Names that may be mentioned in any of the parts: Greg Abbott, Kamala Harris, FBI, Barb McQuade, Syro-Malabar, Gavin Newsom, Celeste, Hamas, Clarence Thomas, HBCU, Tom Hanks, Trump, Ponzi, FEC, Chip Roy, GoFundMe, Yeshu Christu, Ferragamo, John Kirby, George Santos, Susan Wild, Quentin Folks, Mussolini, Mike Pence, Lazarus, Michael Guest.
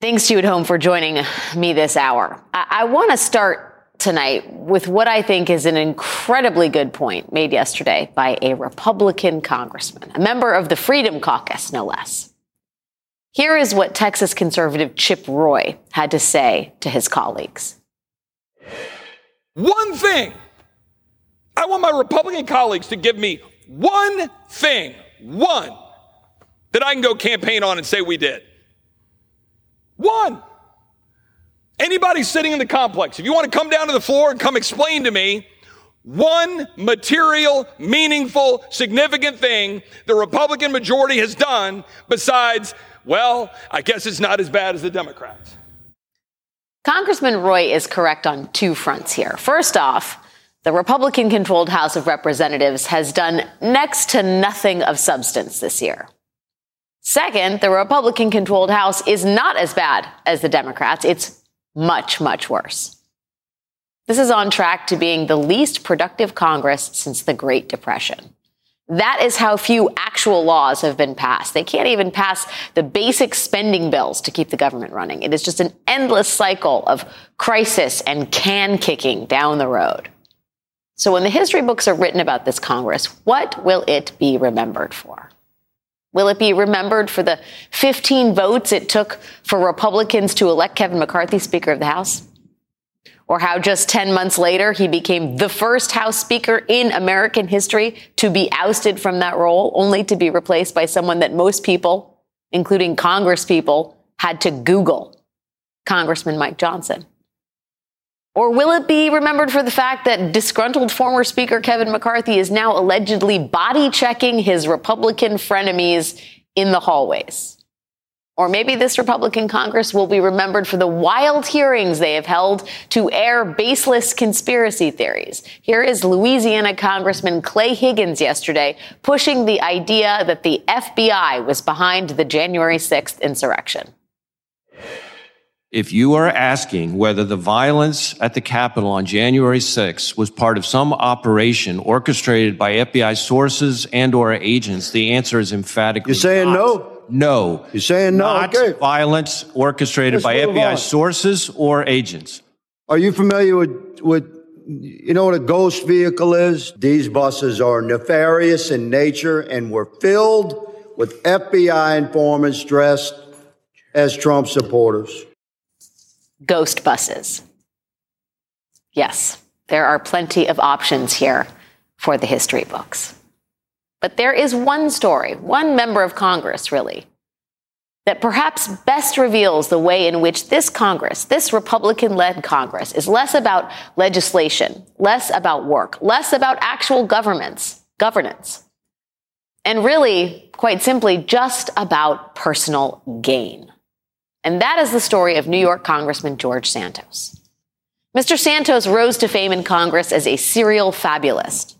Thanks to you at home for joining me this hour. I want to start tonight with what I think is an incredibly good point made yesterday by a Republican congressman, a member of the Freedom Caucus, no less. Here is what Texas conservative Chip Roy had to say to his colleagues. One thing. I want my Republican colleagues to give me one thing, that I can go campaign on and say we did. One. Anybody sitting in the complex, if you want to come down to the floor and come explain to me one material, meaningful, significant thing the Republican majority has done besides, well, I guess it's not as bad as the Democrats. Congressman Roy is correct on two fronts here. First off, the Republican-controlled House of Representatives has done next to nothing of substance this year. Second, the Republican-controlled House is not as bad as the Democrats. It's much, much worse. This is on track to being the least productive Congress since the Great Depression. That is how few actual laws have been passed. They can't even pass the basic spending bills to keep the government running. It is just an endless cycle of crisis and can-kicking down the road. So when the history books are written about this Congress, what will it be remembered for? Will it be remembered for the 15 votes it took for Republicans to elect Kevin McCarthy Speaker of the House? Or how just 10 months later, he became the first House Speaker in American history to be ousted from that role, only to be replaced by someone that most people, including Congress people, had to Google, Congressman Mike Johnson. Or will it be remembered for the fact that disgruntled former Speaker Kevin McCarthy is now allegedly body-checking his Republican frenemies in the hallways? Or maybe this Republican Congress will be remembered for the wild hearings they have held to air baseless conspiracy theories. Here is Louisiana Congressman Clay Higgins yesterday pushing the idea that the FBI was behind the January 6th insurrection. If you are asking whether the violence at the Capitol on January 6th was part of some operation orchestrated by FBI sources and or agents, the answer is emphatically not. You're saying no? No. You're saying no? Not okay. Violence orchestrated by FBI sources or agents. Are you familiar with, you know what a ghost vehicle is? These buses are nefarious in nature and were filled with FBI informants dressed as Trump supporters. Ghost buses. Yes, there are plenty of options here for the history books. But there is one story, one member of Congress, really, that perhaps best reveals the way in which this Congress, this Republican-led Congress, is less about legislation, less about work, less about actual governance, and really, quite simply, just about personal gain. And that is the story of New York Congressman George Santos. Mr. Santos rose to fame in Congress as a serial fabulist.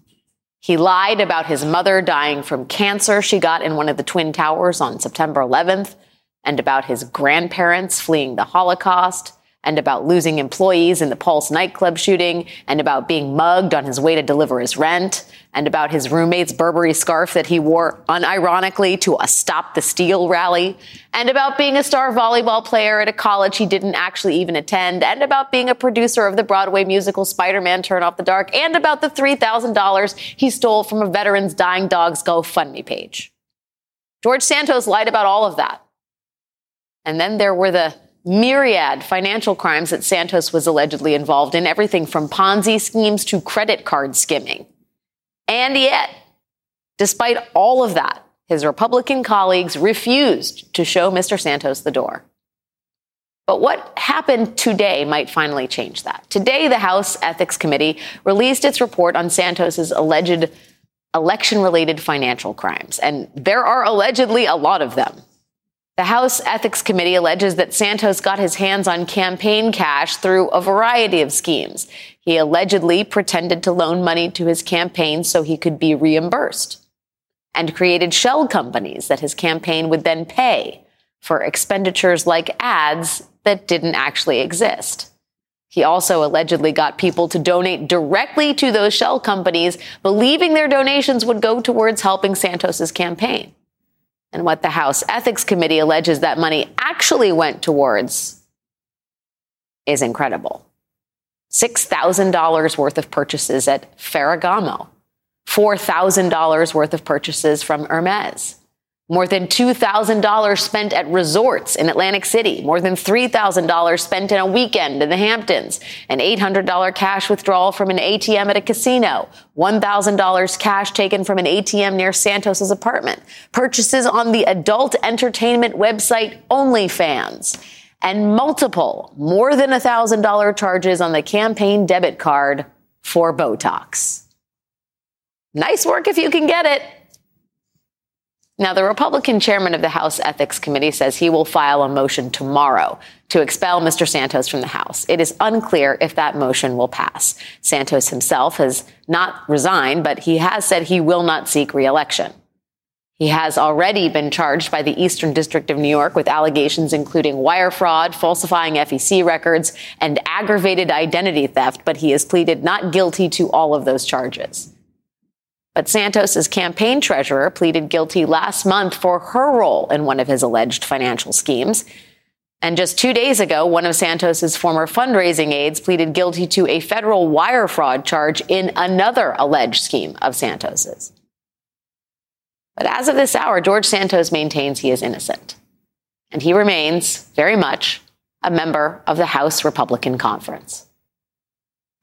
He lied about his mother dying from cancer she got in one of the Twin Towers on September 11th, and about his grandparents fleeing the Holocaust, and about losing employees in the Pulse nightclub shooting, and about being mugged on his way to deliver his rent, and about his roommate's Burberry scarf that he wore unironically to a Stop the Steal rally, and about being a star volleyball player at a college he didn't actually even attend, and about being a producer of the Broadway musical Spider-Man Turn Off the Dark, and about the $3,000 he stole from a veteran's Dying Dogs GoFundMe page. George Santos lied about all of that. And then there were the myriad financial crimes that Santos was allegedly involved in, everything from Ponzi schemes to credit card skimming. And yet, despite all of that, his Republican colleagues refused to show Mr. Santos the door. But what happened today might finally change that. Today, the House Ethics Committee released its report on Santos's alleged election-related financial crimes, and there are allegedly a lot of them. The House Ethics Committee alleges that Santos got his hands on campaign cash through a variety of schemes. He allegedly pretended to loan money to his campaign so he could be reimbursed, and created shell companies that his campaign would then pay for expenditures like ads that didn't actually exist. He also allegedly got people to donate directly to those shell companies, believing their donations would go towards helping Santos's campaign. And what the House Ethics Committee alleges that money actually went towards is incredible. $6,000 worth of purchases at Ferragamo, $4,000 worth of purchases from Hermes, more than $2,000 spent at resorts in Atlantic City, more than $3,000 spent in a weekend in the Hamptons, an $800 cash withdrawal from an ATM at a casino, $1,000 cash taken from an ATM near Santos's apartment, purchases on the adult entertainment website OnlyFans, and multiple more than $1,000 charges on the campaign debit card for Botox. Nice work if you can get it. Now, the Republican chairman of the House Ethics Committee says he will file a motion tomorrow to expel Mr. Santos from the House. It is unclear if that motion will pass. Santos himself has not resigned, but he has said he will not seek re-election. He has already been charged by the Eastern District of New York with allegations including wire fraud, falsifying FEC records, and aggravated identity theft, but he has pleaded not guilty to all of those charges. But Santos's campaign treasurer pleaded guilty last month for her role in one of his alleged financial schemes. And just 2 days ago, one of Santos's former fundraising aides pleaded guilty to a federal wire fraud charge in another alleged scheme of Santos's. But as of this hour, George Santos maintains he is innocent. And he remains, very much, a member of the House Republican Conference.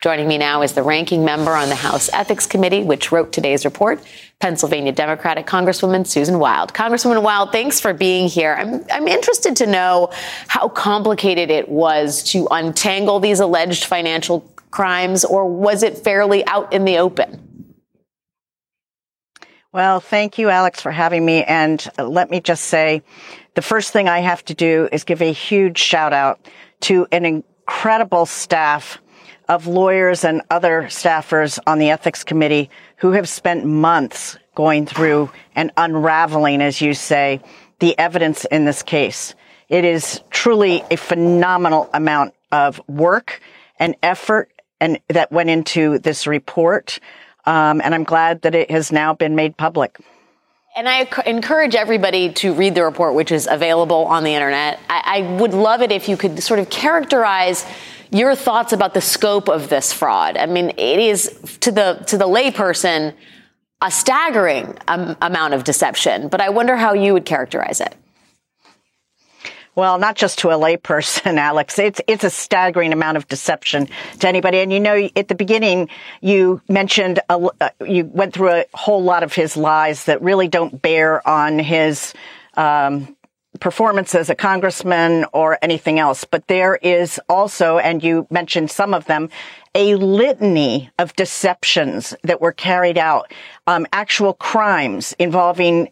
Joining me now is the ranking member on the House Ethics Committee, which wrote today's report, Pennsylvania Democratic Congresswoman Susan Wild. Congresswoman Wild, thanks for being here. I'm interested to know how complicated it was to untangle these alleged financial crimes, or was it fairly out in the open? Well, thank you, Alex, for having me. And let me just say, the first thing I have to do is give a huge shout out to an incredible staff of lawyers and other staffers on the Ethics Committee who have spent months going through and unraveling, as you say, the evidence in this case. It is truly a phenomenal amount of work and effort and that went into this report. And I'm glad that it has now been made public. And I encourage everybody to read the report, which is available on the internet. I would love it if you could sort of characterize your thoughts about the scope of this fraud. I mean, it is, to the layperson, a staggering amount of deception, but I wonder how you would characterize it. Well, not just to a layperson, Alex. It's a staggering amount of deception to anybody. And you know, at the beginning, you mentioned you went through a whole lot of his lies that really don't bear on his performance as a congressman or anything else. But there is also, and you mentioned some of them, a litany of deceptions that were carried out, actual crimes involving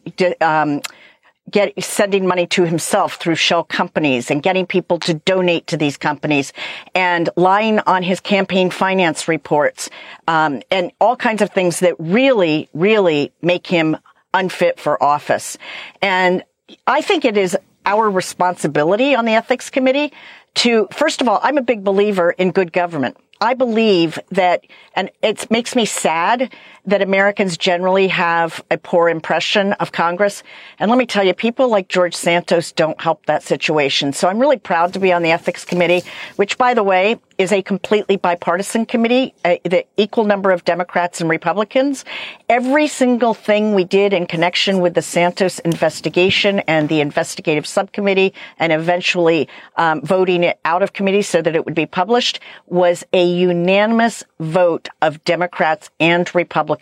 sending money to himself through shell companies and getting people to donate to these companies and lying on his campaign finance reports, and all kinds of things that really, really make him unfit for office. And I think it is our responsibility on the Ethics Committee to, first of all, I'm a big believer in good government. I believe that, and it makes me sad that Americans generally have a poor impression of Congress. And let me tell you, people like George Santos don't help that situation. So I'm really proud to be on the Ethics Committee, which, by the way, is a completely bipartisan committee, the equal number of Democrats and Republicans. Every single thing we did in connection with the Santos investigation and the investigative subcommittee and eventually voting it out of committee so that it would be published was a unanimous vote of Democrats and Republicans.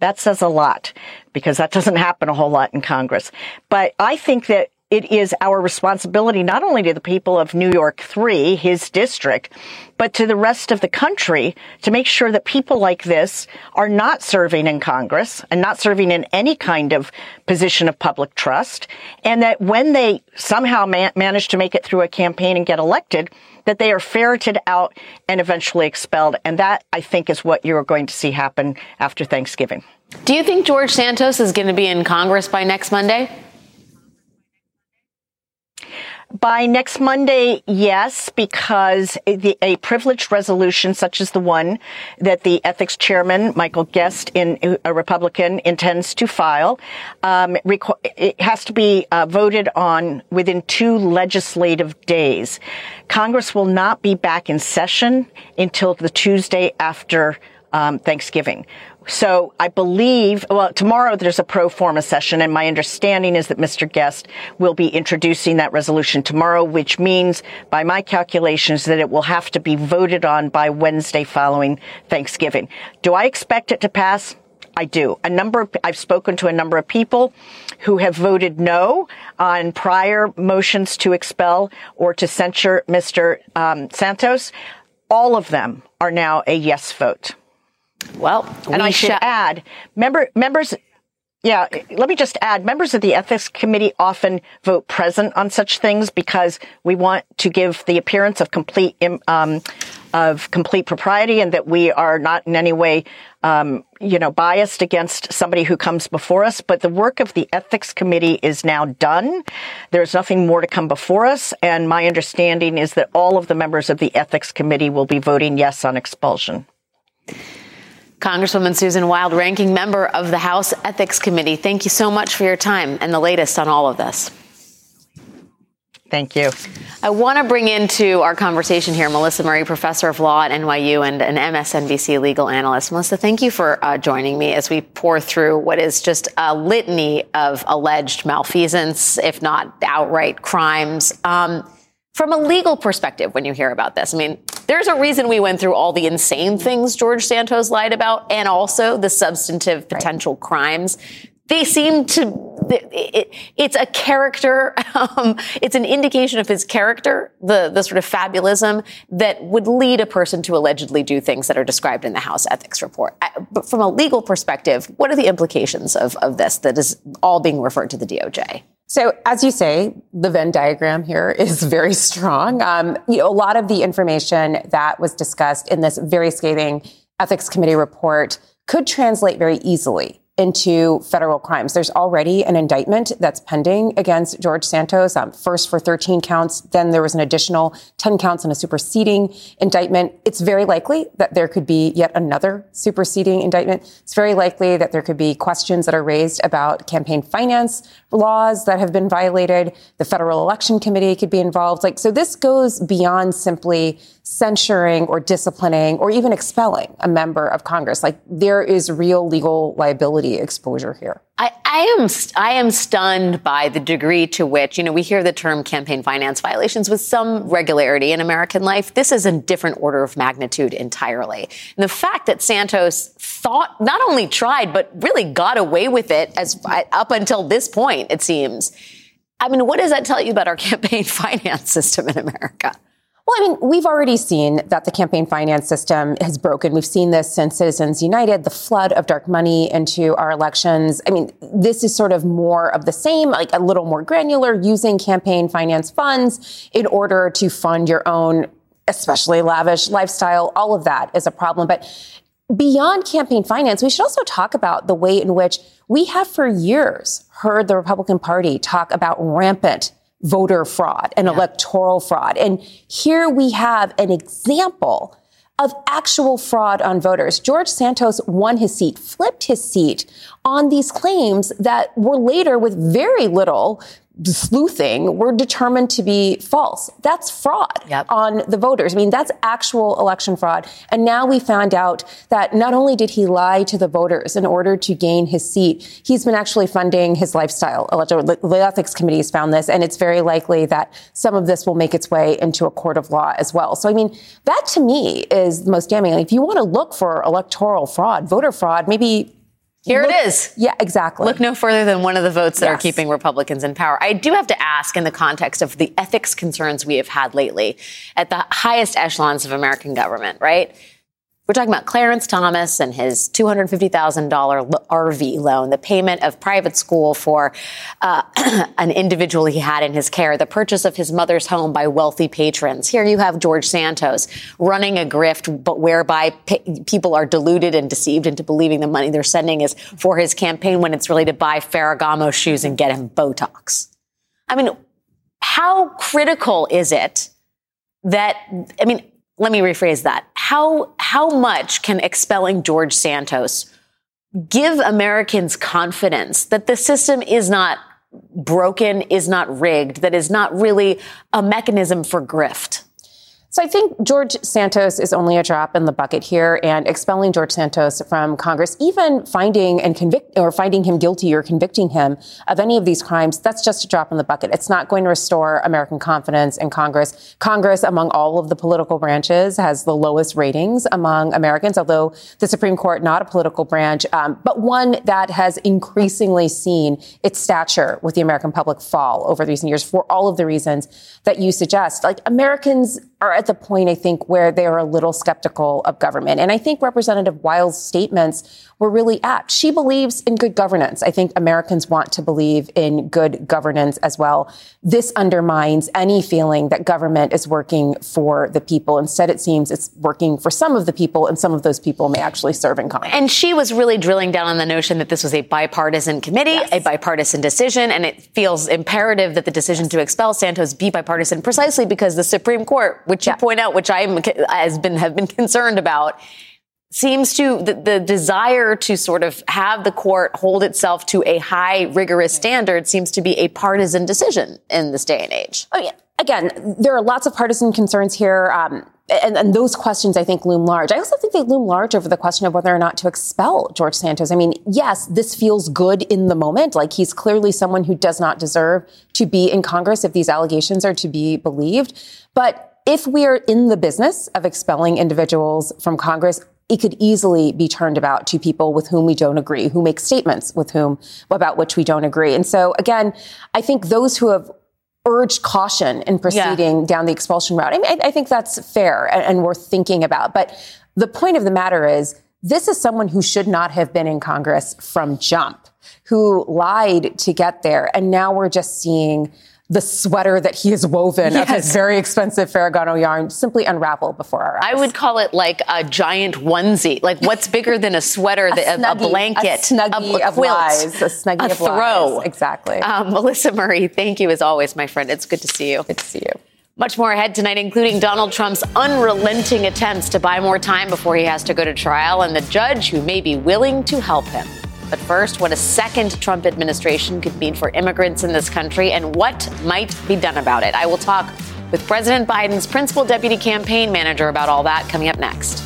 That says a lot because that doesn't happen a whole lot in Congress. But I think that it is our responsibility not only to the people of New York 3, his district, but to the rest of the country to make sure that people like this are not serving in Congress and not serving in any kind of position of public trust, and that when they somehow manage to make it through a campaign and get elected, that they are ferreted out and eventually expelled. And that, I think, is what you're going to see happen after Thanksgiving. Do you think George Santos is going to be in Congress by next Monday? By next Monday, yes, because a privileged resolution such as the one that the ethics chairman, Michael Guest, a Republican, intends to file, it has to be voted on within 2 legislative days. Congress will not be back in session until the Tuesday after Thanksgiving. So I believe, well, tomorrow there's a pro forma session, and my understanding is that Mr. Guest will be introducing that resolution tomorrow, which means, by my calculations, that it will have to be voted on by Wednesday following Thanksgiving. Do I expect it to pass? I do. I've spoken to a number of people who have voted no on prior motions to expel or to censure Mr. Santos. All of them are now a yes vote. Well, and I should add, members of the Ethics Committee often vote present on such things because we want to give the appearance of complete propriety and that we are not in any way, biased against somebody who comes before us. But the work of the Ethics Committee is now done. There's nothing more to come before us. And my understanding is that all of the members of the Ethics Committee will be voting yes on expulsion. Congresswoman Susan Wild, ranking member of the House Ethics Committee, thank you so much for your time and the latest on all of this. Thank you. I want to bring into our conversation here Melissa Murray, professor of law at NYU and an MSNBC legal analyst. Melissa, thank you for joining me as we pour through what is just a litany of alleged malfeasance, if not outright crimes. From a legal perspective, when you hear about this, I mean, there's a reason we went through all the insane things George Santos lied about and also the substantive potential crimes. They seem to, it's a character, it's an indication of his character, the sort of fabulism that would lead a person to allegedly do things that are described in the House Ethics Report. But from a legal perspective, what are the implications of this that is all being referred to the DOJ? So, as you say, the Venn diagram here is very strong. A lot of the information that was discussed in this very scathing ethics committee report could translate very easily into federal crimes. There's already an indictment that's pending against George Santos, first for 13 counts. Then there was an additional 10 counts and a superseding indictment. It's very likely that there could be yet another superseding indictment. It's very likely that there could be questions that are raised about campaign finance laws that have been violated. The Federal Election Committee could be involved. So this goes beyond simply censuring or disciplining or even expelling a member of Congress. There is real legal liability exposure here. I am stunned by the degree to which, we hear the term campaign finance violations with some regularity in American life. This is a different order of magnitude entirely. And the fact that Santos not only tried, but really got away with it up until this point, it seems. I mean, what does that tell you about our campaign finance system in America? Well, we've already seen that the campaign finance system has broken. We've seen this since Citizens United, the flood of dark money into our elections. This is sort of more of the same, a little more granular, using campaign finance funds in order to fund your own, especially lavish lifestyle. All of that is a problem. But beyond campaign finance, we should also talk about the way in which we have for years heard the Republican Party talk about rampant voter fraud and electoral fraud. And here we have an example of actual fraud on voters. George Santos won his seat, flipped his seat on these claims that were later, with very little sleuthing, were determined to be false. That's fraud on the voters. That's actual election fraud. And now we found out that not only did he lie to the voters in order to gain his seat, he's been actually funding his lifestyle. The Ethics Committee has found this, and it's very likely that some of this will make its way into a court of law as well. So, that to me is the most damning. If you want to look for electoral fraud, voter fraud, maybe Here it is. Yeah, exactly. Look no further than one of the votes that are keeping Republicans in power. I do have to ask, in the context of the ethics concerns we have had lately at the highest echelons of American government, right? We're talking about Clarence Thomas and his $250,000 RV loan, the payment of private school for an individual he had in his care, the purchase of his mother's home by wealthy patrons. Here you have George Santos running a grift, but whereby people are deluded and deceived into believing the money they're sending is for his campaign when it's really to buy Ferragamo shoes and get him Botox. I mean, how critical is it that, I mean, let me rephrase that. How much can expelling George Santos give Americans confidence that the system is not broken, is not rigged, that is not really a mechanism for grift? So I think George Santos is only a drop in the bucket here, and expelling George Santos from Congress, even finding him guilty or convicting him of any of these crimes, that's just a drop in the bucket. It's not going to restore American confidence in Congress. Congress, among all of the political branches, has the lowest ratings among Americans, although the Supreme Court, not a political branch, but one that has increasingly seen its stature with the American public fall over recent years for all of the reasons that you suggest. Like, Americans are at the point, I think, where they are a little skeptical of government. And I think Representative Wild's statements were really apt. She believes in good governance. I think Americans want to believe in good governance as well. This undermines any feeling that government is working for the people. Instead, it seems it's working for some of the people, and some of those people may actually serve in Congress. And she was really drilling down on the notion that this was a bipartisan committee, a bipartisan decision, and it feels imperative that the decision to expel Santos be bipartisan, precisely because the Supreme Court, which you point out, which I have been concerned about, seems to the desire to sort of have the court hold itself to a high, rigorous standard seems to be a partisan decision in this day and age. Oh, yeah. Again, there are lots of partisan concerns here. And those questions, I think, loom large. I also think they loom large over the question of whether or not to expel George Santos. I mean, yes, this feels good in the moment. Like, he's clearly someone who does not deserve to be in Congress if these allegations are to be believed. But if we are in the business of expelling individuals from Congress, it could easily be turned about to people with whom we don't agree, who make statements with whom about which we don't agree. And so, again, I think those who have urged caution in proceeding down the expulsion route, I mean, I think that's fair and worth thinking about. But the point of the matter is, this is someone who should not have been in Congress from jump, who lied to get there. And now we're just seeing the sweater that he has woven of his very expensive Ferragamo yarn simply unravel before our eyes. I would call it like a giant onesie. Like, what's bigger than a sweater, a blanket, a quilt, lies, a snuggie, a throw. Lies. Exactly. Melissa Murray, thank you as always, my friend. It's good to see you. Good to see you. Much more ahead tonight, including Donald Trump's unrelenting attempts to buy more time before he has to go to trial, and the judge who may be willing to help him. But first, what a second Trump administration could mean for immigrants in this country and what might be done about it. I will talk with President Biden's principal deputy campaign manager about all that coming up next.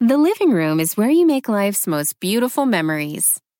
The living room is where you make life's most beautiful memories.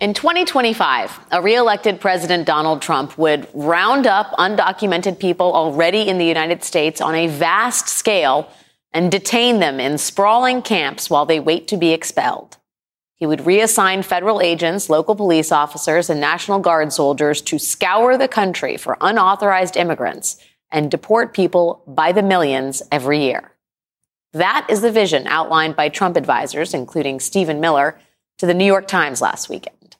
In 2025, a re-elected President Donald Trump would round up undocumented people already in the United States on a vast scale and detain them in sprawling camps while they wait to be expelled. He would reassign federal agents, local police officers, and National Guard soldiers to scour the country for unauthorized immigrants and deport people by the millions every year. That is the vision outlined by Trump advisors, including Stephen Miller, to the New York Times last weekend.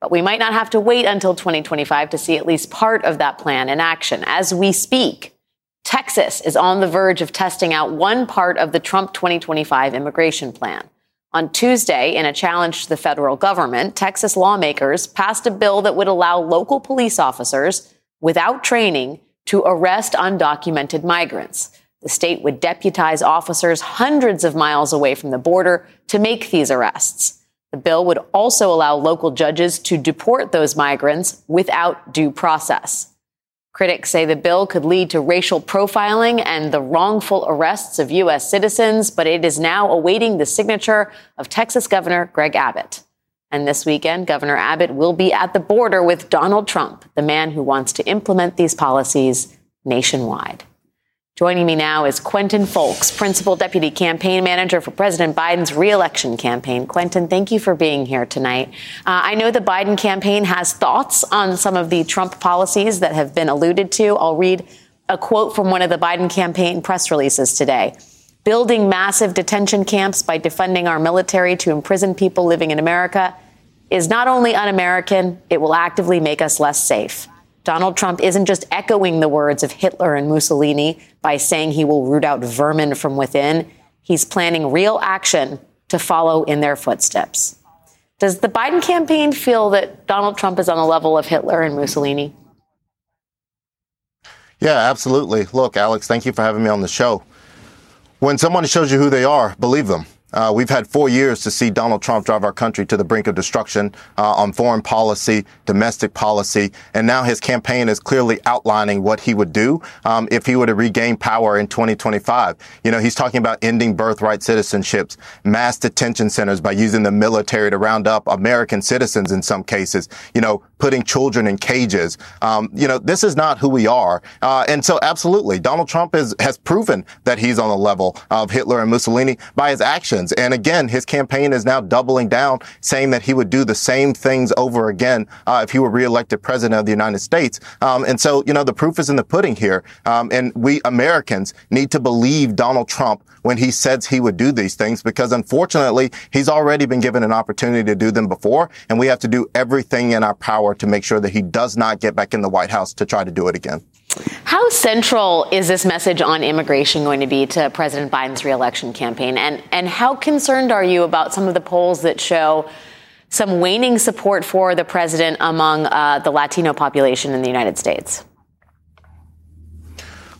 But we might not have to wait until 2025 to see at least part of that plan in action. As we speak, Texas is on the verge of testing out one part of the Trump 2025 immigration plan. On Tuesday, in a challenge to the federal government, Texas lawmakers passed a bill that would allow local police officers, without training, to arrest undocumented migrants. The state would deputize officers hundreds of miles away from the border to make these arrests. The bill would also allow local judges to deport those migrants without due process. Critics say the bill could lead to racial profiling and the wrongful arrests of U.S. citizens, but it is now awaiting the signature of Texas Governor Greg Abbott. And this weekend, Governor Abbott will be at the border with Donald Trump, the man who wants to implement these policies nationwide. Joining me now is Quentin Folks, Principal Deputy Campaign Manager for President Biden's reelection campaign. Quentin, thank you for being here tonight. I know the Biden campaign has thoughts on some of the Trump policies that have been alluded to. I'll read a quote from one of the Biden campaign press releases today. Building massive detention camps by defunding our military to imprison people living in America is not only un-American, it will actively make us less safe. Donald Trump isn't just echoing the words of Hitler and Mussolini by saying he will root out vermin from within. He's planning real action to follow in their footsteps. Does the Biden campaign feel that Donald Trump is on the level of Hitler and Mussolini? Yeah, absolutely. Look, Alex, thank you for having me on the show. When someone shows you who they are, believe them. We've had 4 years to see Donald Trump drive our country to the brink of destruction on foreign policy, domestic policy, and now his campaign is clearly outlining what he would do if he were to regain power in 2025. You know, he's talking about ending birthright citizenships, mass detention centers by using the military to round up American citizens in some cases, you know, putting children in cages. You know, this is not who we are. And so absolutely, Donald Trump has proven that he's on the level of Hitler and Mussolini by his actions. And again, his campaign is now doubling down, saying that he would do the same things over again if he were reelected president of the United States. And so, you know, the proof is in the pudding here. And we Americans need to believe Donald Trump when he says he would do these things, because unfortunately, he's already been given an opportunity to do them before. And we have to do everything in our power to make sure that he does not get back in the White House to try to do it again. How central is this message on immigration going to be to President Biden's reelection campaign? And how concerned are you about some of the polls that show some waning support for the president among the Latino population in the United States?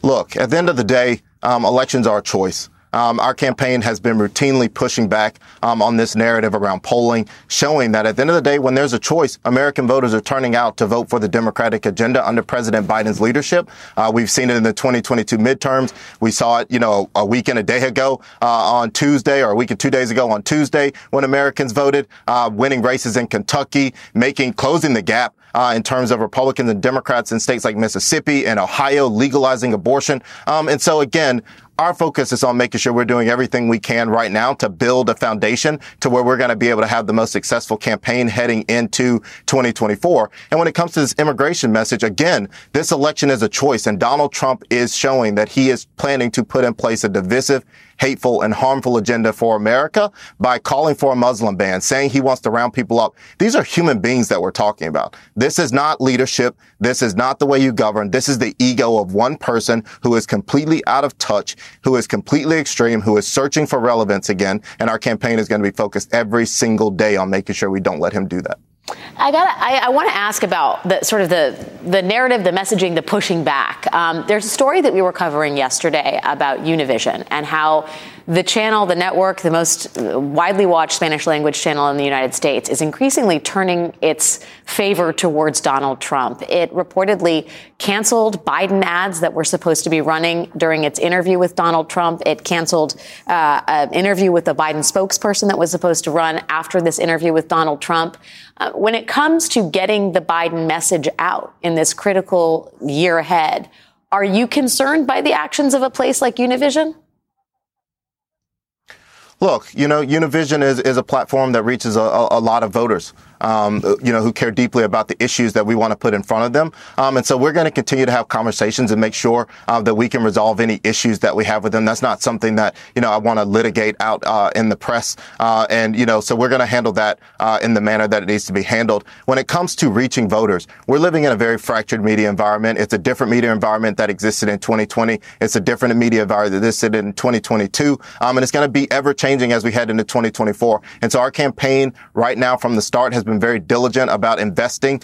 Look, at the end of the day, elections are a choice. Our campaign has been routinely pushing back on this narrative around polling, showing that at the end of the day, when there's a choice, American voters are turning out to vote for the Democratic agenda under President Biden's leadership. We've seen it in the 2022 midterms. We saw it, you know, a week and a day ago on Tuesday, or a week and 2 days ago on Tuesday, when Americans voted, winning races in Kentucky, closing the gap in terms of Republicans and Democrats in states like Mississippi and Ohio, legalizing abortion. And so again, our focus is on making sure we're doing everything we can right now to build a foundation to where we're going to be able to have the most successful campaign heading into 2024. And when it comes to this immigration message, again, this election is a choice, and Donald Trump is showing that he is planning to put in place a divisive, hateful, and harmful agenda for America by calling for a Muslim ban, saying he wants to round people up. These are human beings that we're talking about. This is not leadership. This is not the way you govern. This is the ego of one person who is completely out of touch, who is completely extreme, who is searching for relevance again. And our campaign is going to be focused every single day on making sure we don't let him do that. I want to ask about the sort of the narrative, the messaging, the pushing back. There's a story that we were covering yesterday about Univision and how the channel, the network, the most widely watched Spanish language channel in the United States, is increasingly turning its favor towards Donald Trump. It reportedly canceled Biden ads that were supposed to be running during its interview with Donald Trump. It canceled an interview with the Biden spokesperson that was supposed to run after this interview with Donald Trump. When it comes to getting the Biden message out in this critical year ahead, are you concerned by the actions of a place like Univision? Look, you know, Univision is a platform that reaches a lot of voters, you know, who care deeply about the issues that we want to put in front of them. And so we're going to continue to have conversations and make sure that we can resolve any issues that we have with them. That's not something that, you know, I want to litigate out in the press. And, you know, so we're going to handle that in the manner that it needs to be handled. When it comes to reaching voters, we're living in a very fractured media environment. It's a different media environment that existed in 2020. It's a different media environment that existed in 2022. And it's going to be ever changing as we head into 2024. And so our campaign right now from the start has been very diligent about investing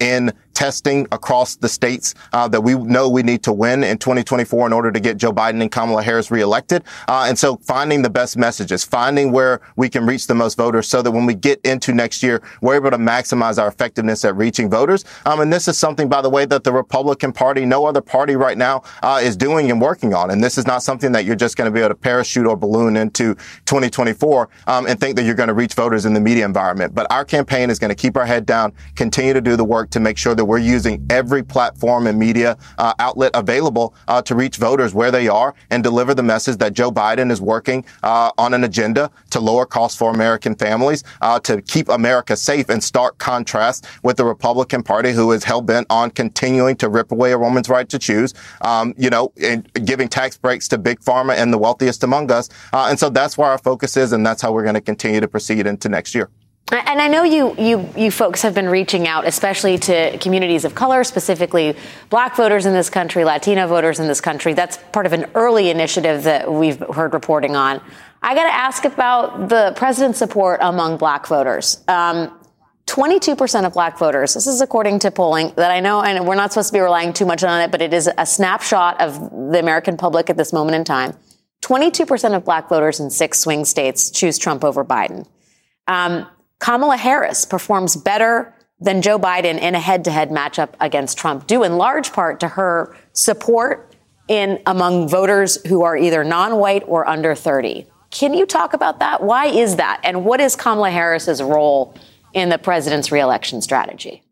in testing across the states that we know we need to win in 2024 in order to get Joe Biden and Kamala Harris reelected. And so finding the best messages, finding where we can reach the most voters so that when we get into next year, we're able to maximize our effectiveness at reaching voters. And this is something, by the way, that the Republican Party, no other party right now is doing and working on. And this is not something that you're just going to be able to parachute or balloon into 2024 and think that you're going to reach voters in the media environment. But our campaign is going to keep our head down, continue to do the work to make sure that we're using every platform and media outlet available to reach voters where they are and deliver the message that Joe Biden is working on an agenda to lower costs for American families, to keep America safe, in stark contrast with the Republican Party, who is hell-bent on continuing to rip away a woman's right to choose, you know, and giving tax breaks to big pharma and the wealthiest among us. And so that's where our focus is, and that's how we're going to continue to proceed into next year. And I know you folks have been reaching out, especially to communities of color, specifically black voters in this country, Latino voters in this country. That's part of an early initiative that we've heard reporting on. I got to ask about the president's support among black voters. 22% of black voters. This is according to polling that I know, and we're not supposed to be relying too much on it, but it is a snapshot of the American public at this moment in time. 22% of black voters in 6 swing states choose Trump over Biden. Kamala Harris performs better than Joe Biden in a head-to-head matchup against Trump, due in large part to her support in among voters who are either non-white or under 30. Can you talk about that? Why is that? And what is Kamala Harris's role in the president's reelection strategy?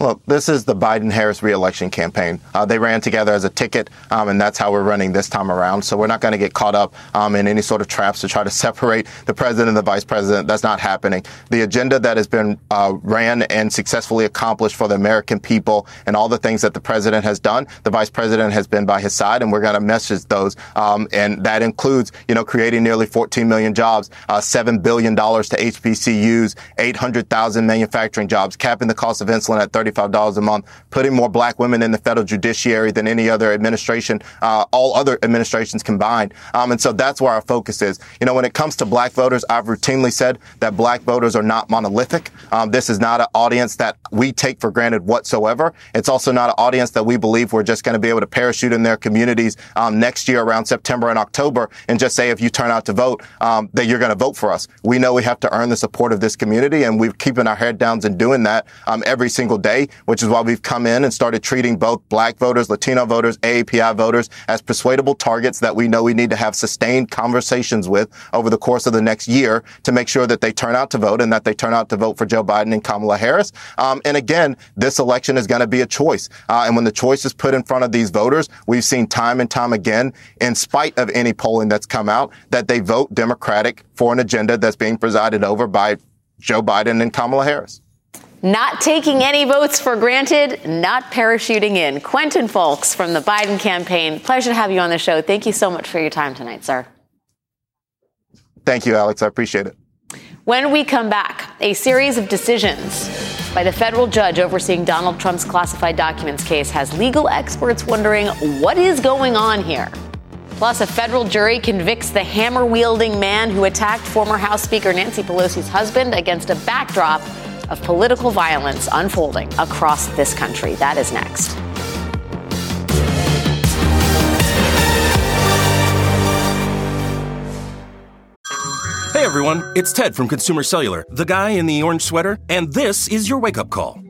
Look, this is the Biden-Harris reelection campaign. They ran together as a ticket, and that's how we're running this time around. So we're not going to get caught up in any sort of traps to try to separate the president and the vice president. That's not happening. The agenda that has been ran and successfully accomplished for the American people and all the things that the president has done, the vice president has been by his side, and we're going to message those. And that includes, you know, creating nearly 14 million jobs, $7 billion to HBCUs, 800,000 manufacturing jobs, capping the cost of insulin at $35 a month, putting more black women in the federal judiciary than any other administration, all other administrations combined. And so that's where our focus is. You know, when it comes to black voters, I've routinely said that black voters are not monolithic. This is not an audience that we take for granted whatsoever. It's also not an audience that we believe we're just going to be able to parachute in their communities next year around September and October and just say, if you turn out to vote, that you're going to vote for us. We know we have to earn the support of this community, and we're keeping our head downs and doing that every single day, which is why we've come in and started treating both black voters, Latino voters, AAPI voters as persuadable targets that we know we need to have sustained conversations with over the course of the next year to make sure that they turn out to vote and that they turn out to vote for Joe Biden and Kamala Harris. And again, this election is going to be a choice. And when the choice is put in front of these voters, we've seen time and time again, in spite of any polling that's come out, that they vote Democratic for an agenda that's being presided over by Joe Biden and Kamala Harris. Not taking any votes for granted, not parachuting in. Quentin Folks from the Biden campaign, pleasure to have you on the show. Thank you so much for your time tonight, sir. Thank you, Alex. I appreciate it. When we come back, a series of decisions by the federal judge overseeing Donald Trump's classified documents case has legal experts wondering what is going on here. Plus, a federal jury convicts the hammer-wielding man who attacked former House Speaker Nancy Pelosi's husband against a backdrop of political violence unfolding across this country. That is next. Hey everyone, it's Ted from Consumer Cellular, the guy in the orange sweater, and this is your wake-up call.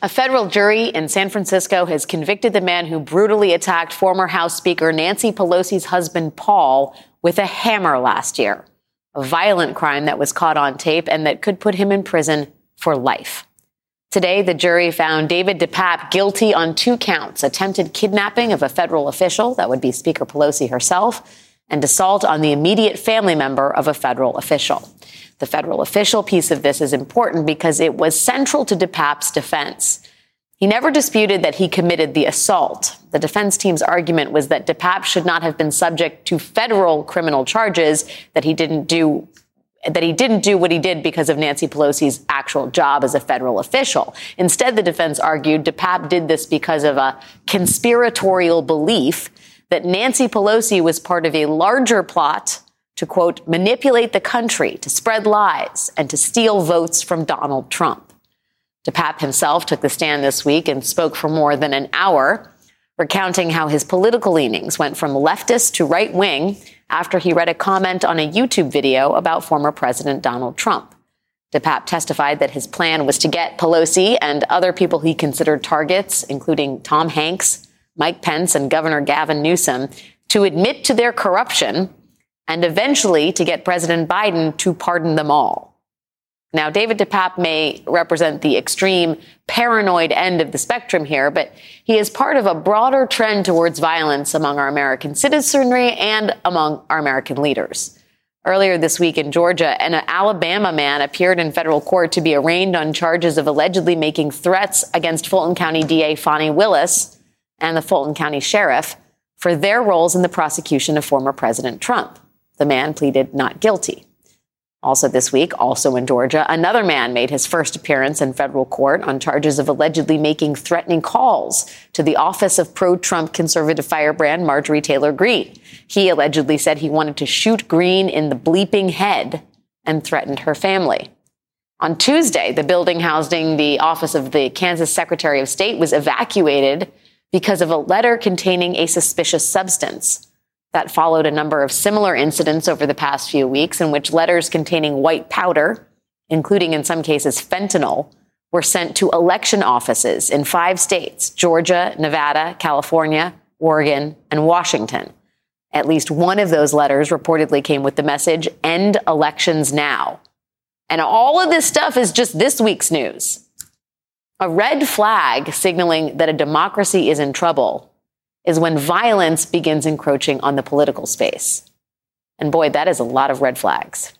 A federal jury in San Francisco has convicted the man who brutally attacked former House Speaker Nancy Pelosi's husband, Paul, with a hammer last year. A violent crime that was caught on tape and that could put him in prison for life. Today, the jury found David DePape guilty on two counts: attempted kidnapping of a federal official, that would be Speaker Pelosi herself, and assault on the immediate family member of a federal official. The federal official piece of this is important because it was central to DePape's defense. He never disputed that he committed the assault. The defense team's argument was that DePape should not have been subject to federal criminal charges, that he didn't do what he did because of Nancy Pelosi's actual job as a federal official. Instead, the defense argued DePape did this because of a conspiratorial belief that Nancy Pelosi was part of a larger plot to, quote, manipulate the country, to spread lies, and to steal votes from Donald Trump. DePape himself took the stand this week and spoke for more than an hour, recounting how his political leanings went from leftist to right wing after he read a comment on a YouTube video about former President Donald Trump. DePape testified that his plan was to get Pelosi and other people he considered targets, including Tom Hanks, Mike Pence, and Governor Gavin Newsom, to admit to their corruption and eventually to get President Biden to pardon them all. Now, David DePape may represent the extreme paranoid end of the spectrum here, but he is part of a broader trend towards violence among our American citizenry and among our American leaders. Earlier this week in Georgia, an Alabama man appeared in federal court to be arraigned on charges of allegedly making threats against Fulton County DA Fani Willis and the Fulton County Sheriff for their roles in the prosecution of former President Trump. The man pleaded not guilty. Also this week, also in Georgia, another man made his first appearance in federal court on charges of allegedly making threatening calls to the office of pro-Trump conservative firebrand Marjorie Taylor Greene. He allegedly said he wanted to shoot Greene in the bleeping head and threatened her family. On Tuesday, the building housing the office of the Kansas Secretary of State was evacuated because of a letter containing a suspicious substance. That followed a number of similar incidents over the past few weeks in which letters containing white powder, including in some cases fentanyl, were sent to election offices in 5 states, Georgia, Nevada, California, Oregon, and Washington. At least one of those letters reportedly came with the message, "End elections now." And all of this stuff is just this week's news. A red flag signaling that a democracy is in trouble is when violence begins encroaching on the political space. And boy, that is a lot of red flags.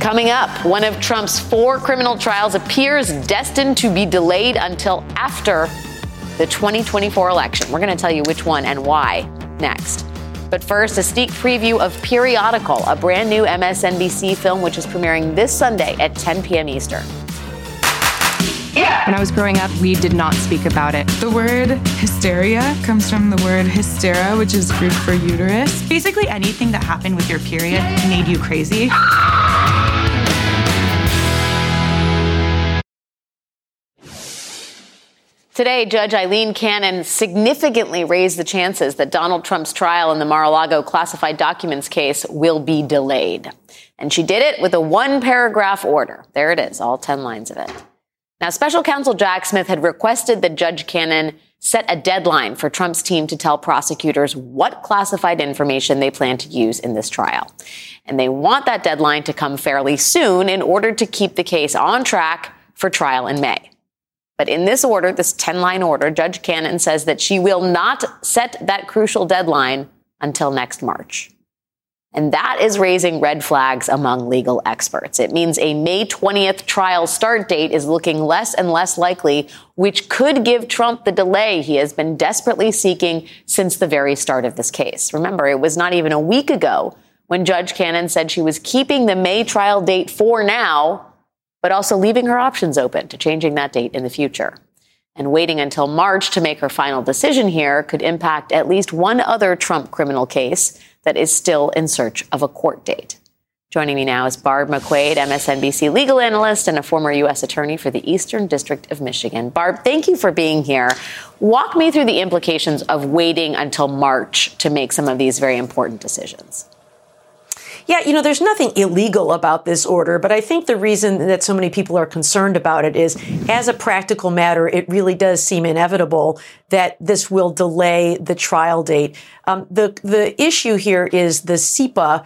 Coming up, one of Trump's 4 criminal trials appears destined to be delayed until after the 2024 election. We're going to tell you which one and why next. But first, a sneak preview of Periodical, a brand new MSNBC film which is premiering this Sunday at 10 p.m. Eastern. Yeah. When I was growing up, we did not speak about it. The word hysteria comes from the word hystera, which is Greek for uterus. Basically anything that happened with your period made you crazy. Today, Judge Eileen Cannon significantly raised the chances that Donald Trump's trial in the Mar-a-Lago classified documents case will be delayed. And she did it with a 1-paragraph order. There it is, all 10 lines of it. Now, special counsel Jack Smith had requested that Judge Cannon set a deadline for Trump's team to tell prosecutors what classified information they plan to use in this trial. And they want that deadline to come fairly soon in order to keep the case on track for trial in May. But in this order, this 10-line order, Judge Cannon says that she will not set that crucial deadline until next March. And that is raising red flags among legal experts. It means a May 20th trial start date is looking less and less likely, which could give Trump the delay he has been desperately seeking since the very start of this case. Remember, it was not even a week ago when Judge Cannon said she was keeping the May trial date for now, but also leaving her options open to changing that date in the future. And waiting until March to make her final decision here could impact at least one other Trump criminal case that is still in search of a court date. Joining me now is Barb McQuade, MSNBC legal analyst and a former U.S. attorney for the Eastern District of Michigan. Barb, thank you for being here. Walk me through the implications of waiting until March to make some of these very important decisions. Yeah, you know, there's nothing illegal about this order, but I think the reason that so many people are concerned about it is, as a practical matter, it really does seem inevitable that this will delay the trial date. The issue here is the CIPA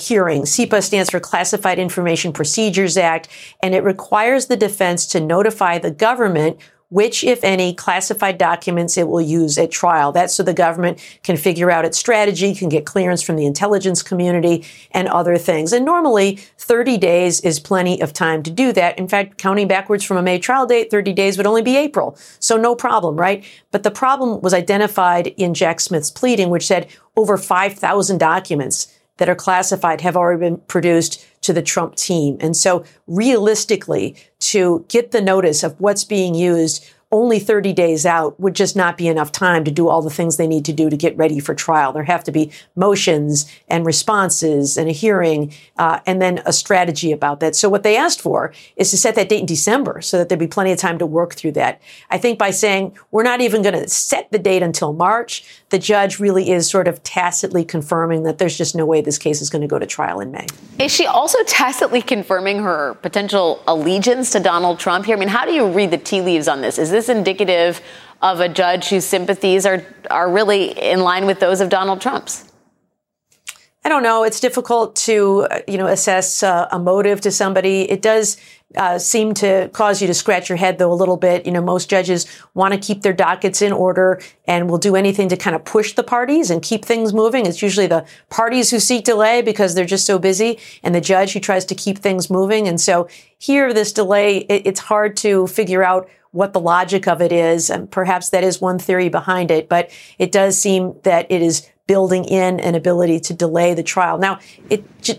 hearing. CIPA stands for Classified Information Procedures Act, and it requires the defense to notify the government which, if any, classified documents it will use at trial. That's so the government can figure out its strategy, can get clearance from the intelligence community, and other things. And normally, 30 days is plenty of time to do that. In fact, counting backwards from a May trial date, 30 days would only be April. So no problem, right? But the problem was identified in Jack Smith's pleading, which said over 5,000 documents that are classified have already been produced to the Trump team. And so realistically, to get the notice of what's being used only 30 days out would just not be enough time to do all the things they need to do to get ready for trial. There have to be motions and responses and a hearing and then a strategy about that. So what they asked for is to set that date in December so that there'd be plenty of time to work through that. I think by saying we're not even going to set the date until March, the judge really is sort of tacitly confirming that there's just no way this case is going to go to trial in May. Is she also tacitly confirming her potential allegiance to Donald Trump here? I mean, how do you read the tea leaves on this? Is this indicative of a judge whose sympathies are really in line with those of Donald Trump's? I don't know. It's difficult to, assess a motive to somebody. It does seem to cause you to scratch your head, though, a little bit. You know, most judges want to keep their dockets in order and will do anything to kind of push the parties and keep things moving. It's usually the parties who seek delay because they're just so busy, and the judge who tries to keep things moving. And so here, this delay, it's hard to figure out what the logic of it is, and perhaps that is one theory behind it, but it does seem that it is building in an ability to delay the trial. Now,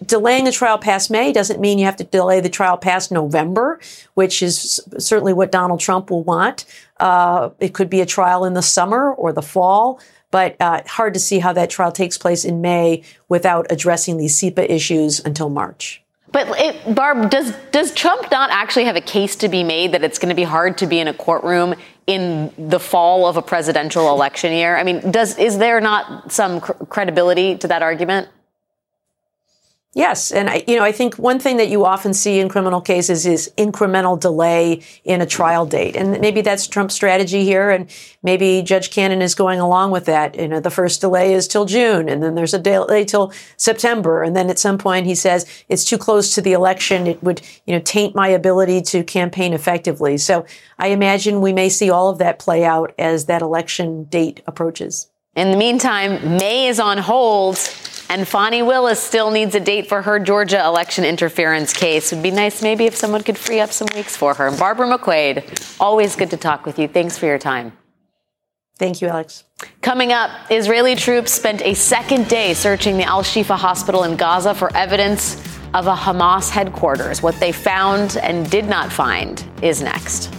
delaying the trial past May doesn't mean you have to delay the trial past November, which is certainly what Donald Trump will want. It could be a trial in the summer or the fall, but hard to see how that trial takes place in May without addressing these CIPA issues until March. But Barb, does Trump not actually have a case to be made that it's going to be hard to be in a courtroom in the fall of a presidential election year? I mean, is there not some credibility to that argument? Yes. And, I think one thing that you often see in criminal cases is incremental delay in a trial date. And maybe that's Trump's strategy here. And maybe Judge Cannon is going along with that. You know, the first delay is till June, and then there's a delay till September. And then at some point he says it's too close to the election. It would, taint my ability to campaign effectively. So I imagine we may see all of that play out as that election date approaches. In the meantime, May is on hold. And Fani Willis still needs a date for her Georgia election interference case. It would be nice maybe if someone could free up some weeks for her. And Barbara McQuade, always good to talk with you. Thanks for your time. Thank you, Alex. Coming up, Israeli troops spent a second day searching the Al-Shifa hospital in Gaza for evidence of a Hamas headquarters. What they found and did not find is next.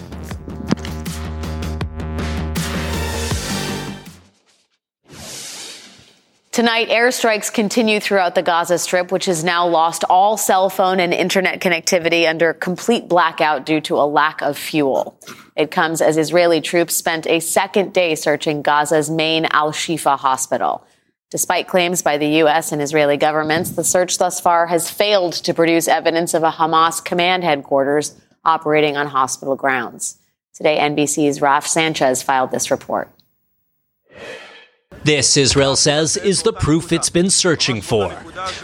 Tonight, airstrikes continue throughout the Gaza Strip, which has now lost all cell phone and internet connectivity under complete blackout due to a lack of fuel. It comes as Israeli troops spent a second day searching Gaza's main Al-Shifa hospital. Despite claims by the U.S. and Israeli governments, the search thus far has failed to produce evidence of a Hamas command headquarters operating on hospital grounds. Today, NBC's Raf Sanchez filed this report. This, Israel says, is the proof it's been searching for,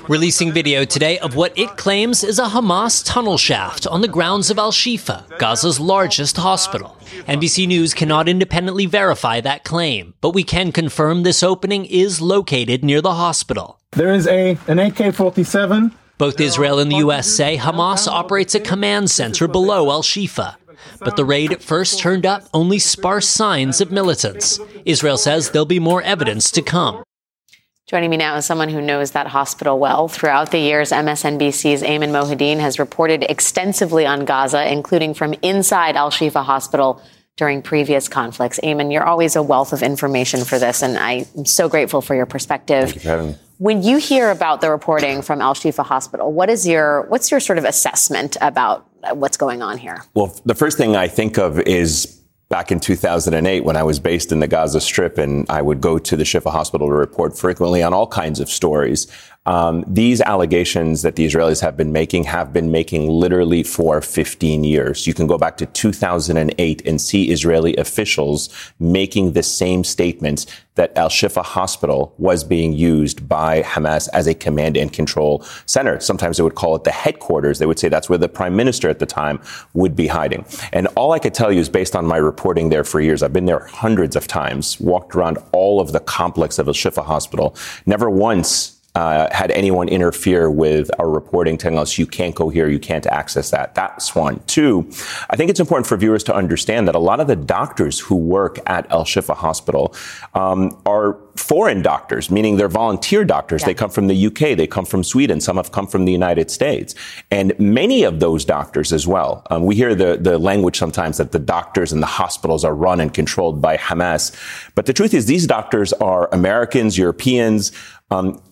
releasing video today of what it claims is a Hamas tunnel shaft on the grounds of Al-Shifa, Gaza's largest hospital. NBC News cannot independently verify that claim, but we can confirm this opening is located near the hospital. There is an AK-47. Both Israel and the U.S. say Hamas operates a command center below Al-Shifa. But the raid at first turned up only sparse signs of militants. Israel says there'll be more evidence to come. Joining me now is someone who knows that hospital well. Throughout the years, MSNBC's Ayman Mohyeldin has reported extensively on Gaza, including from inside Al-Shifa Hospital during previous conflicts. Ayman, you're always a wealth of information for this, and I'm so grateful for your perspective. Thank you for having me. When you hear about the reporting from Al-Shifa Hospital, what's your sort of assessment about what's going on here? Well, the first thing I think of is back in 2008, when I was based in the Gaza Strip, and I would go to the Shifa Hospital to report frequently on all kinds of stories. These allegations that the Israelis have been making literally for 15 years. You can go back to 2008 and see Israeli officials making the same statements that Al-Shifa Hospital was being used by Hamas as a command and control center. Sometimes they would call it the headquarters. They would say that's where the prime minister at the time would be hiding. And all I could tell you is based on my reporting there for years. I've been there hundreds of times, walked around all of the complex of Al-Shifa Hospital. Never once had anyone interfere with our reporting, telling us you can't go here, you can't access that. That's one. Two, I think it's important for viewers to understand that a lot of the doctors who work at Al-Shifa Hospital are foreign doctors, meaning they're volunteer doctors. Yeah. They come from the UK, they come from Sweden, some have come from the United States. And many of those doctors as well. We hear the language sometimes that the doctors and the hospitals are run and controlled by Hamas. But the truth is these doctors are Americans, Europeans,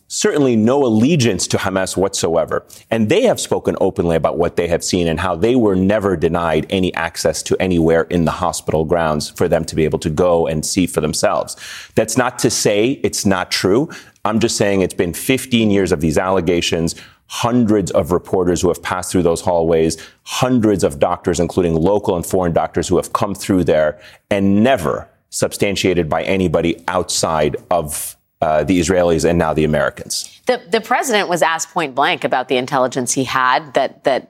certainly no allegiance to Hamas whatsoever. And they have spoken openly about what they have seen and how they were never denied any access to anywhere in the hospital grounds for them to be able to go and see for themselves. That's not to say it's not true. I'm just saying it's been 15 years of these allegations, hundreds of reporters who have passed through those hallways, hundreds of doctors, including local and foreign doctors who have come through there and never substantiated by anybody outside of the Israelis and now the Americans. The president was asked point blank about the intelligence he had that the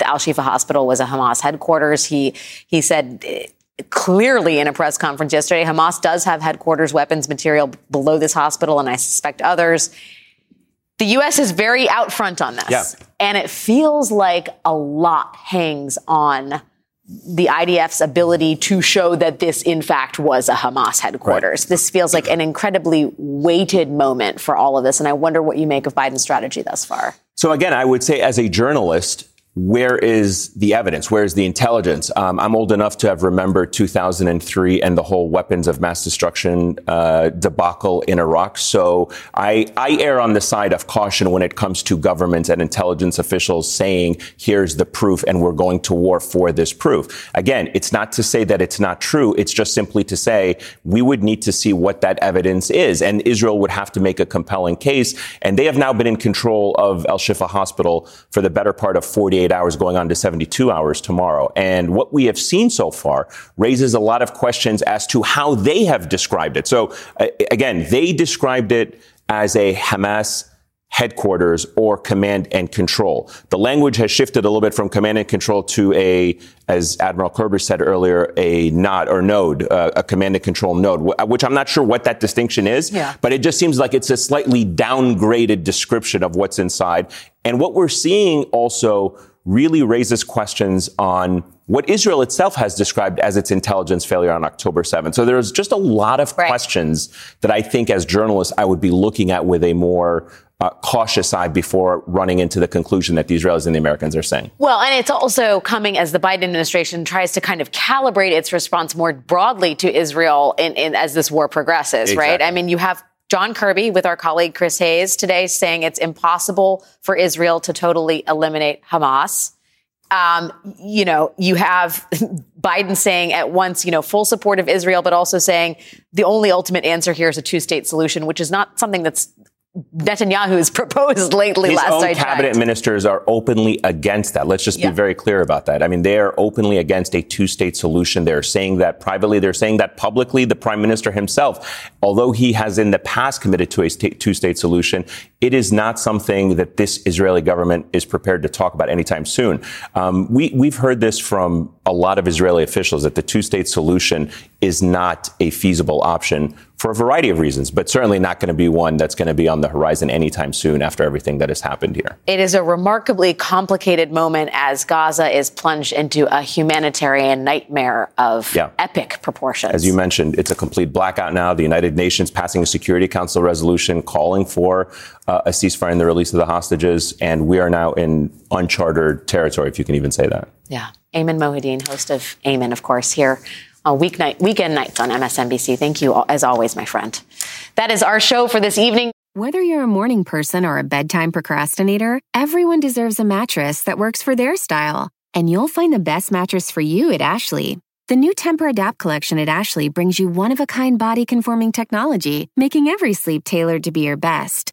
Al-Shifa Hospital was a Hamas headquarters. He said clearly in a press conference yesterday, Hamas does have headquarters weapons material below this hospital, and I suspect others. The U.S. is very out front on this. Yeah. And it feels like a lot hangs on the IDF's ability to show that this, in fact, was a Hamas headquarters. Right. This feels like an incredibly weighted moment for all of this. And I wonder what you make of Biden's strategy thus far. So, again, I would say as a journalist, where is the evidence? Where is the intelligence? I'm old enough to have remembered 2003 and the whole weapons of mass destruction debacle in Iraq. So I err on the side of caution when it comes to governments and intelligence officials saying, here's the proof and we're going to war for this proof. Again, it's not to say that it's not true. It's just simply to say we would need to see what that evidence is. And Israel would have to make a compelling case. And they have now been in control of Al-Shifa Hospital for the better part of 48 hours going on to 72 hours tomorrow. And what we have seen so far raises a lot of questions as to how they have described it. So again, they described it as a Hamas headquarters or command and control. The language has shifted a little bit from command and control to a, as Admiral Kirby said earlier, a nod or node, a command and control node, which I'm not sure what that distinction is, yeah. But it just seems like it's a slightly downgraded description of what's inside. And what we're seeing also really raises questions on what Israel itself has described as its intelligence failure on October 7th. So there's just a lot of questions that I think as journalists I would be looking at with a more cautious eye before running into the conclusion that the Israelis and the Americans are saying. Well, and it's also coming as the Biden administration tries to kind of calibrate its response more broadly to Israel as this war progresses, exactly. Right? I mean, you have John Kirby with our colleague Chris Hayes today saying it's impossible for Israel to totally eliminate Hamas. You have Biden saying at once, full support of Israel, but also saying the only ultimate answer here is a two-state solution, which is not something that's Netanyahu has proposed lately. His last own cabinet ministers are openly against that. Let's just be very clear about that. I mean, they are openly against a two-state solution. They're saying that privately. They're saying that publicly. The prime minister himself, although he has in the past committed to a two-state solution, it is not something that this Israeli government is prepared to talk about anytime soon. We've heard this from a lot of Israeli officials, that the two-state solution is not a feasible option for a variety of reasons, but certainly not going to be one that's going to be on the horizon anytime soon after everything that has happened here. It is a remarkably complicated moment as Gaza is plunged into a humanitarian nightmare of epic proportions. As you mentioned, it's a complete blackout now. The United Nations passing a Security Council resolution calling for a ceasefire and the release of the hostages. And we are now in uncharted territory, if you can even say that. Yeah. Ayman Mohyeldin, host of Ayman, of course, here on weekend nights on MSNBC. Thank you, as always, my friend. That is our show for this evening. Whether you're a morning person or a bedtime procrastinator, everyone deserves a mattress that works for their style. And you'll find the best mattress for you at Ashley. The new Temper-Adapt collection at Ashley brings you one-of-a-kind body-conforming technology, making every sleep tailored to be your best.